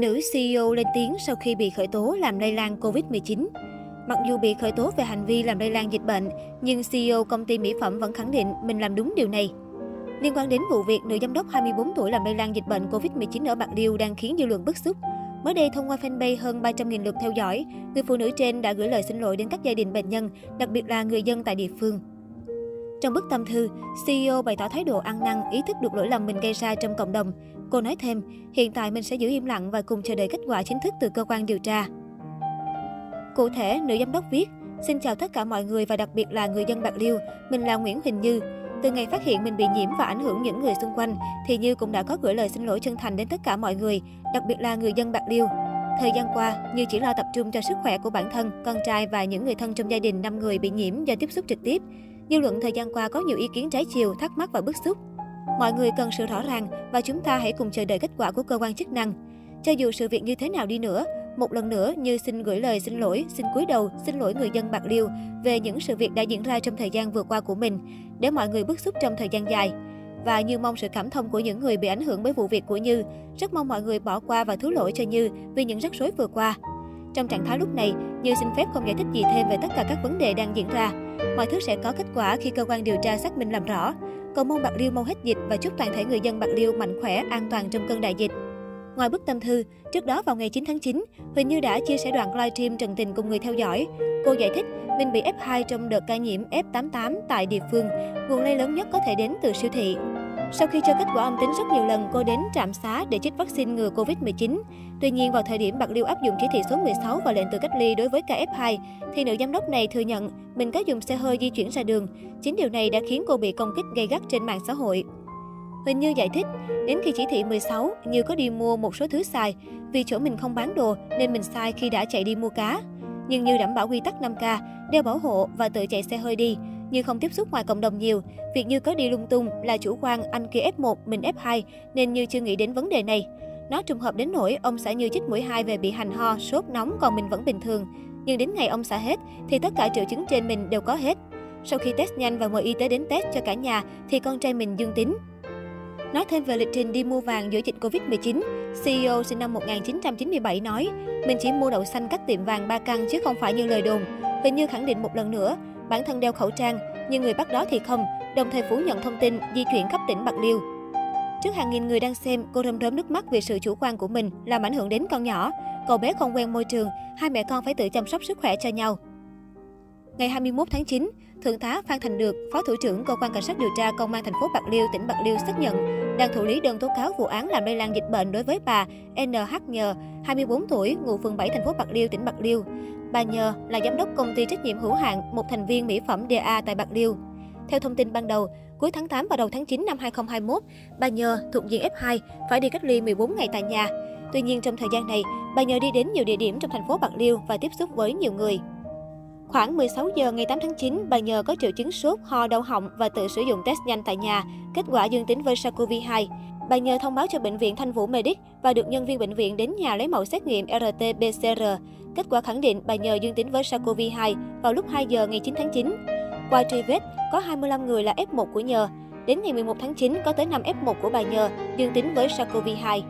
Nữ CEO lên tiếng sau khi bị khởi tố làm lây lan Covid-19. Mặc dù bị khởi tố về hành vi làm lây lan dịch bệnh, nhưng CEO công ty mỹ phẩm vẫn khẳng định mình làm đúng điều này. Liên quan đến vụ việc nữ giám đốc 24 tuổi làm lây lan dịch bệnh Covid-19 ở Bạc Liêu đang khiến dư luận bức xúc. Mới đây, thông qua fanpage hơn 300.000 lượt theo dõi, người phụ nữ trên đã gửi lời xin lỗi đến các gia đình bệnh nhân, đặc biệt là người dân tại địa phương. Trong bức tâm thư, CEO bày tỏ thái độ ăn năn, ý thức được lỗi lầm mình gây ra trong cộng đồng. Cô nói thêm, hiện tại mình sẽ giữ im lặng và cùng chờ đợi kết quả chính thức từ cơ quan điều tra. Cụ thể, nữ giám đốc viết, xin chào tất cả mọi người và đặc biệt là người dân Bạc Liêu, mình là Nguyễn Huỳnh Như. Từ ngày phát hiện mình bị nhiễm và ảnh hưởng những người xung quanh, thì Như cũng đã có gửi lời xin lỗi chân thành đến tất cả mọi người, đặc biệt là người dân Bạc Liêu. Thời gian qua, Như chỉ lo tập trung cho sức khỏe của bản thân, con trai và những người thân trong gia đình 5 người bị nhiễm do tiếp xúc trực tiếp. Dư luận thời gian qua có nhiều ý kiến trái chiều, thắc mắc và bức xúc. Mọi người cần sự rõ ràng và chúng ta hãy cùng chờ đợi kết quả của cơ quan chức năng. Cho dù sự việc như thế nào đi nữa, một lần nữa Như xin gửi lời xin lỗi, xin cúi đầu, xin lỗi người dân Bạc Liêu về những sự việc đã diễn ra trong thời gian vừa qua của mình, để mọi người bức xúc trong thời gian dài. Và Như mong sự cảm thông của những người bị ảnh hưởng bởi vụ việc của Như. Rất mong mọi người bỏ qua và thứ lỗi cho Như vì những rắc rối vừa qua. Trong trạng thái lúc này, Như xin phép không giải thích gì thêm về tất cả các vấn đề đang diễn ra. Mọi thứ sẽ có kết quả khi cơ quan điều tra xác minh làm rõ. Cầu mong Bạc Liêu mau hết dịch và chúc toàn thể người dân Bạc Liêu mạnh khỏe, an toàn trong cơn đại dịch. Ngoài bức tâm thư, trước đó vào ngày 9 tháng 9, Huỳnh Như đã chia sẻ đoạn livestream trần tình cùng người theo dõi. Cô giải thích, mình bị F2 trong đợt ca nhiễm F88 tại địa phương, nguồn lây lớn nhất có thể đến từ siêu thị. Sau khi cho kết quả âm tính rất nhiều lần, cô đến trạm xá để chích vaccine ngừa Covid-19. Tuy nhiên, vào thời điểm Bạc Liêu áp dụng chỉ thị số 16 và lệnh tự cách ly đối với KF2, thì nữ giám đốc này thừa nhận mình có dùng xe hơi di chuyển ra đường. Chính điều này đã khiến cô bị công kích gay gắt trên mạng xã hội. Huỳnh Như giải thích, đến khi chỉ thị 16, Như có đi mua một số thứ xài. Vì chỗ mình không bán đồ nên mình sai khi đã chạy đi mua cá. Nhưng Như đảm bảo quy tắc 5K, đeo bảo hộ và tự chạy xe hơi đi. Như không tiếp xúc ngoài cộng đồng nhiều. Việc Như có đi lung tung là chủ quan, anh kia F1, mình F2, nên Như chưa nghĩ đến vấn đề này. Nó trùng hợp đến nỗi ông xã Như chích mũi 2 về bị hành ho, sốt nóng còn mình vẫn bình thường. Nhưng đến ngày ông xã hết thì tất cả triệu chứng trên mình đều có hết. Sau khi test nhanh và mời y tế đến test cho cả nhà thì con trai mình dương tính. Nói thêm về lịch trình đi mua vàng giữa dịch Covid-19, CEO sinh năm 1997 nói, mình chỉ mua đậu xanh các tiệm vàng ba căn chứ không phải như lời đồn. Huỳnh Như khẳng định một lần nữa, bản thân đeo khẩu trang, nhưng người bắt đó thì không, đồng thời phủ nhận thông tin di chuyển khắp tỉnh Bạc Liêu. Trước hàng nghìn người đang xem, cô rơm rớm nước mắt vì sự chủ quan của mình làm ảnh hưởng đến con nhỏ. Cậu bé không quen môi trường, hai mẹ con phải tự chăm sóc sức khỏe cho nhau. Ngày 21 tháng 9, Thượng tá Phan Thành, Phó Thủ trưởng Cơ quan Cảnh sát điều tra Công an thành phố Bạc Liêu, tỉnh Bạc Liêu xác nhận đang thụ lý đơn tố cáo vụ án làm lây lan dịch bệnh đối với bà NH Nhờ, 24 tuổi, ngụ phường 7 thành phố Bạc Liêu, tỉnh Bạc Liêu. Bà Nhờ là giám đốc công ty trách nhiệm hữu hạn một thành viên mỹ phẩm DA tại Bạc Liêu. Theo thông tin ban đầu, cuối tháng 8 và đầu tháng 9 năm 2021, bà Nhờ thuộc diện F2 phải đi cách ly 14 ngày tại nhà. Tuy nhiên trong thời gian này, bà Nhờ đi đến nhiều địa điểm trong thành phố Bạc Liêu và tiếp xúc với nhiều người. Khoảng 16 giờ ngày 8 tháng 9, bà Nhờ có triệu chứng sốt, ho, đau họng và tự sử dụng test nhanh tại nhà, kết quả dương tính với SARS-CoV-2. Bà Nhờ thông báo cho Bệnh viện Thanh Vũ Medic và được nhân viên bệnh viện đến nhà lấy mẫu xét nghiệm RT-PCR. Kết quả khẳng định bà Nhờ dương tính với SARS-CoV-2 vào lúc 2 giờ ngày 9 tháng 9. Qua truy vết, có 25 người là F1 của Nhờ. Đến ngày 11 tháng 9, có tới 5 F1 của bà Nhờ dương tính với SARS-CoV-2.